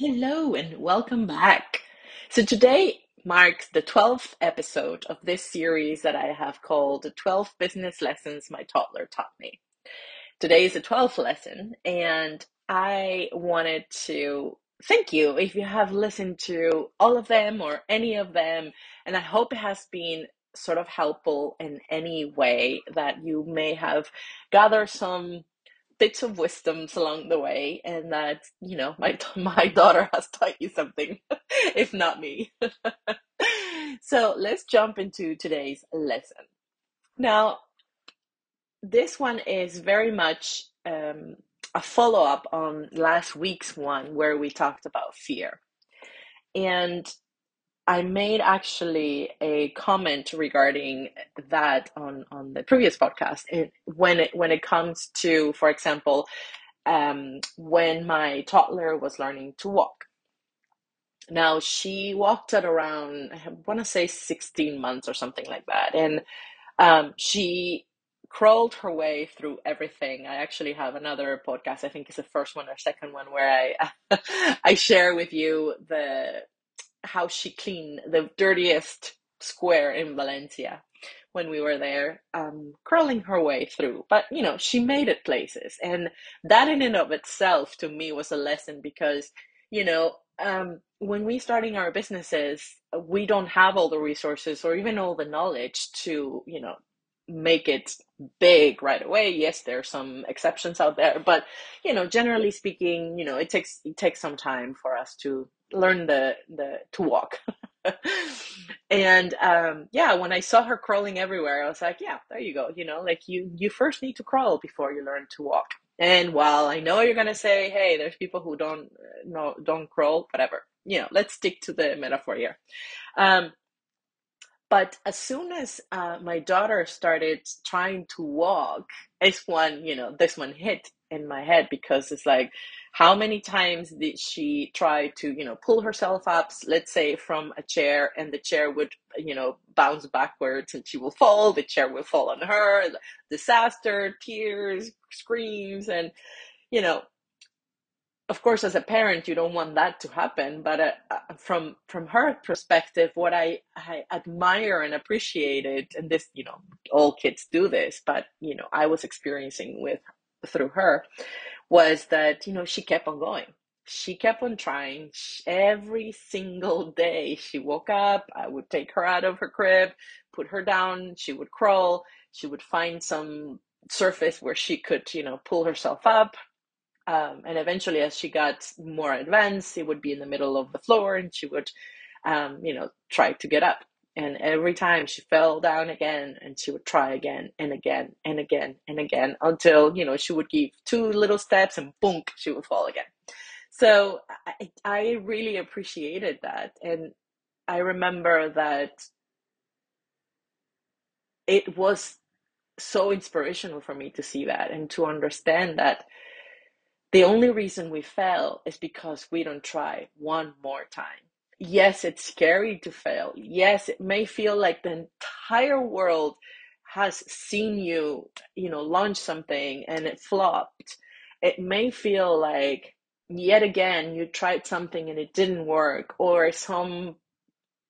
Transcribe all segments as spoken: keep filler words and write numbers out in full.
Hello and welcome back. So today marks the twelfth episode of this series that I have called The twelve Business Lessons My Toddler Taught Me. Today is the twelfth lesson, and I wanted to thank you if you have listened to all of them or any of them, and I hope it has been sort of helpful in any way that you may have gathered some bits of wisdoms along the way, and that, you know, my my daughter has taught you something, if not me. So let's jump into today's lesson. Now, this one is very much um, a follow-up on last week's one where we talked about fear. And I made actually a comment regarding that on, on the previous podcast. It, when, it, when it comes to, for example, um, when my toddler was learning to walk. Now, she walked at around, I want to say sixteen months or something like that. And um, she crawled her way through everything. I actually have another podcast, I think it's the first one or second one, where I I share with you the... how she cleaned the dirtiest square in Valencia when we were there, um, crawling her way through. But, you know, she made it places. And that in and of itself, to me, was a lesson because, you know, um, when we're starting our businesses, we don't have all the resources or even all the knowledge to, you know, make it big right away. Yes, there are some exceptions out there, but, you know, generally speaking, you know, it takes it takes some time for us to learn the the to walk. And um yeah, when I saw her crawling everywhere, I was like, yeah, there you go. You know, like you you first need to crawl before you learn to walk. And while I know you're gonna say, hey, there's people who don't no don't crawl, whatever, you know, let's stick to the metaphor here. Um, But as soon as uh, my daughter started trying to walk, this one, you know, this one hit in my head, because it's like, how many times did she try to, you know, pull herself up, let's say from a chair, and the chair would, you know, bounce backwards and she will fall, the chair will fall on her, disaster, tears, screams, and, you know, of course, as a parent, you don't want that to happen. But uh, from from her perspective, what I, I admire and appreciate it, and this, you know, all kids do this, but, you know, I was experiencing with through her, was that, you know, she kept on going. She kept on trying. She, every single day she woke up, I would take her out of her crib, put her down, she would crawl, she would find some surface where she could, you know, pull herself up. Um, and eventually, as she got more advanced, it would be in the middle of the floor, and she would, um, you know, try to get up. And every time she fell down again, and she would try again and again and again and again until, you know, she would give two little steps and boom, she would fall again. So I, I really appreciated that. And I remember that it was so inspirational for me to see that and to understand that the only reason we fail is because we don't try one more time. Yes, it's scary to fail. Yes, it may feel like the entire world has seen you, you know, launch something and it flopped. It may feel like yet again you tried something and it didn't work, or some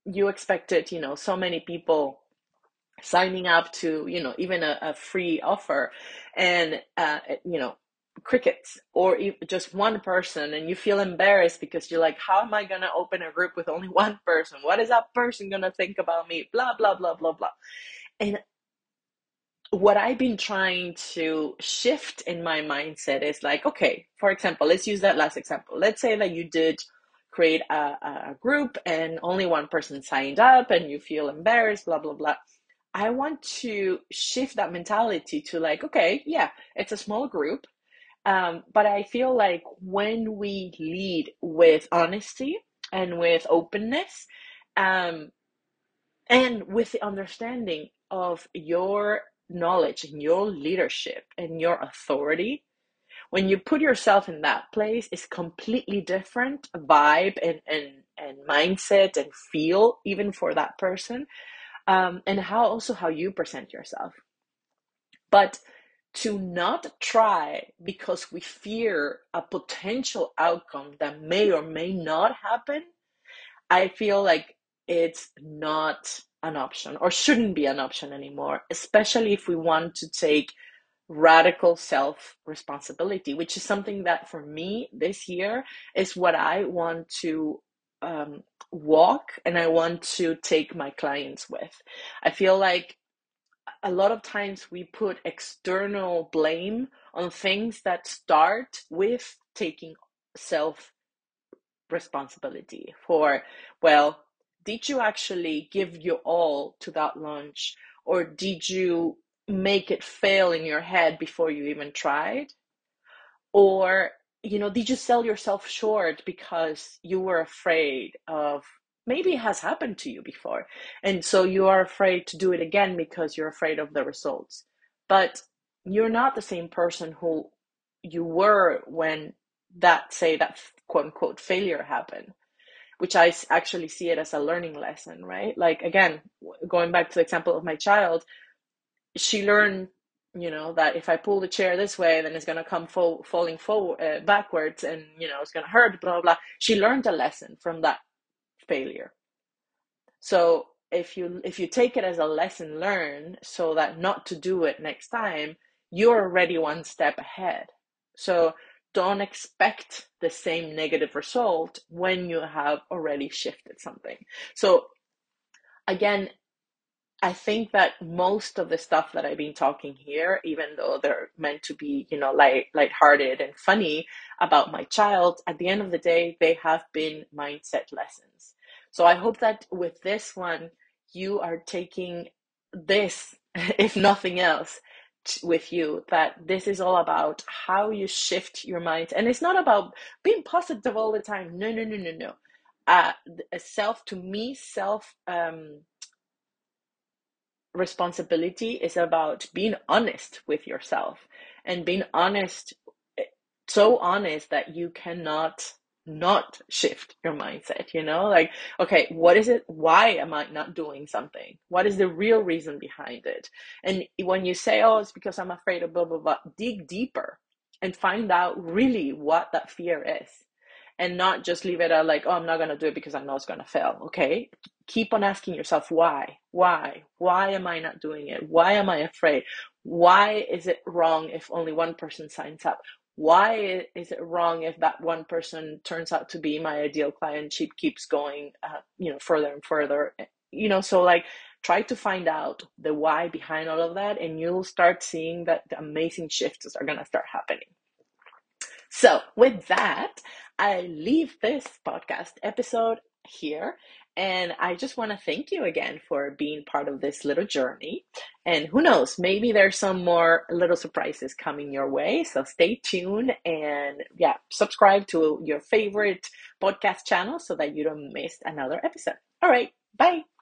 you expected, you know, so many people signing up to, you know, even a, a free offer, and uh, you know, crickets, or just one person, and you feel embarrassed because you're like, how am I gonna open a group with only one person? What is that person gonna think about me? Blah, blah, blah, blah, blah. And what I've been trying to shift in my mindset is like, okay, for example, let's use that last example. Let's say that you did create a, a group and only one person signed up and you feel embarrassed, blah, blah, blah. I want to shift that mentality to like, okay, yeah, it's a small group. Um, but I feel like when we lead with honesty and with openness, um, and with the understanding of your knowledge and your leadership and your authority, when you put yourself in that place, it's completely different vibe and, and, and mindset and feel, even for that person, um, and how also how you present yourself. But to not try because we fear a potential outcome that may or may not happen, I feel like it's not an option or shouldn't be an option anymore, especially if we want to take radical self-responsibility, which is something that for me this year is what I want to um, walk and I want to take my clients with. I feel like a lot of times we put external blame on things that start with taking self-responsibility for, well, did you actually give your all to that lunch, or did you make it fail in your head before you even tried? Or, you know, did you sell yourself short because you were afraid of, maybe it has happened to you before, and so you are afraid to do it again because you're afraid of the results. But you're not the same person who you were when that, say, that quote unquote failure happened, which I actually see it as a learning lesson, right? Like, again, going back to the example of my child, she learned, you know, that if I pull the chair this way, then it's going to come fo- falling forward, uh, backwards, and, you know, it's going to hurt, blah, blah, blah. She learned a lesson from that failure. So if you if you take it as a lesson learned, so that not to do it next time, you're already one step ahead. So don't expect the same negative result when you have already shifted something. So again, I think that most of the stuff that I've been talking here, even though they're meant to be, you know, light, lighthearted and funny about my child, at the end of the day, they have been mindset lessons. So I hope that with this one, you are taking this, if nothing else, with you, that this is all about how you shift your mind. And it's not about being positive all the time. No, no, no, no, no. Uh, self, to me, self, um, responsibility is about being honest with yourself, and being honest, so honest that you cannot not shift your mindset, you know, like, okay, what is it? Why am I not doing something? What is the real reason behind it? And when you say, oh, it's because I'm afraid of blah, blah, blah, dig deeper and find out really what that fear is, and not just leave it at like, oh, I'm not going to do it because I know it's going to fail. Okay. Keep on asking yourself, why, why, why am I not doing it? Why am I afraid? Why is it wrong if only one person signs up? Why is it wrong if that one person turns out to be my ideal client? She keeps going, uh, you know, further and further, you know, so like try to find out the why behind all of that, and you'll start seeing that the amazing shifts are going to start happening. So with that, I leave this podcast episode here. And I just want to thank you again for being part of this little journey. And who knows, maybe there's some more little surprises coming your way. So stay tuned, and yeah, subscribe to your favorite podcast channel so that you don't miss another episode. All right, bye.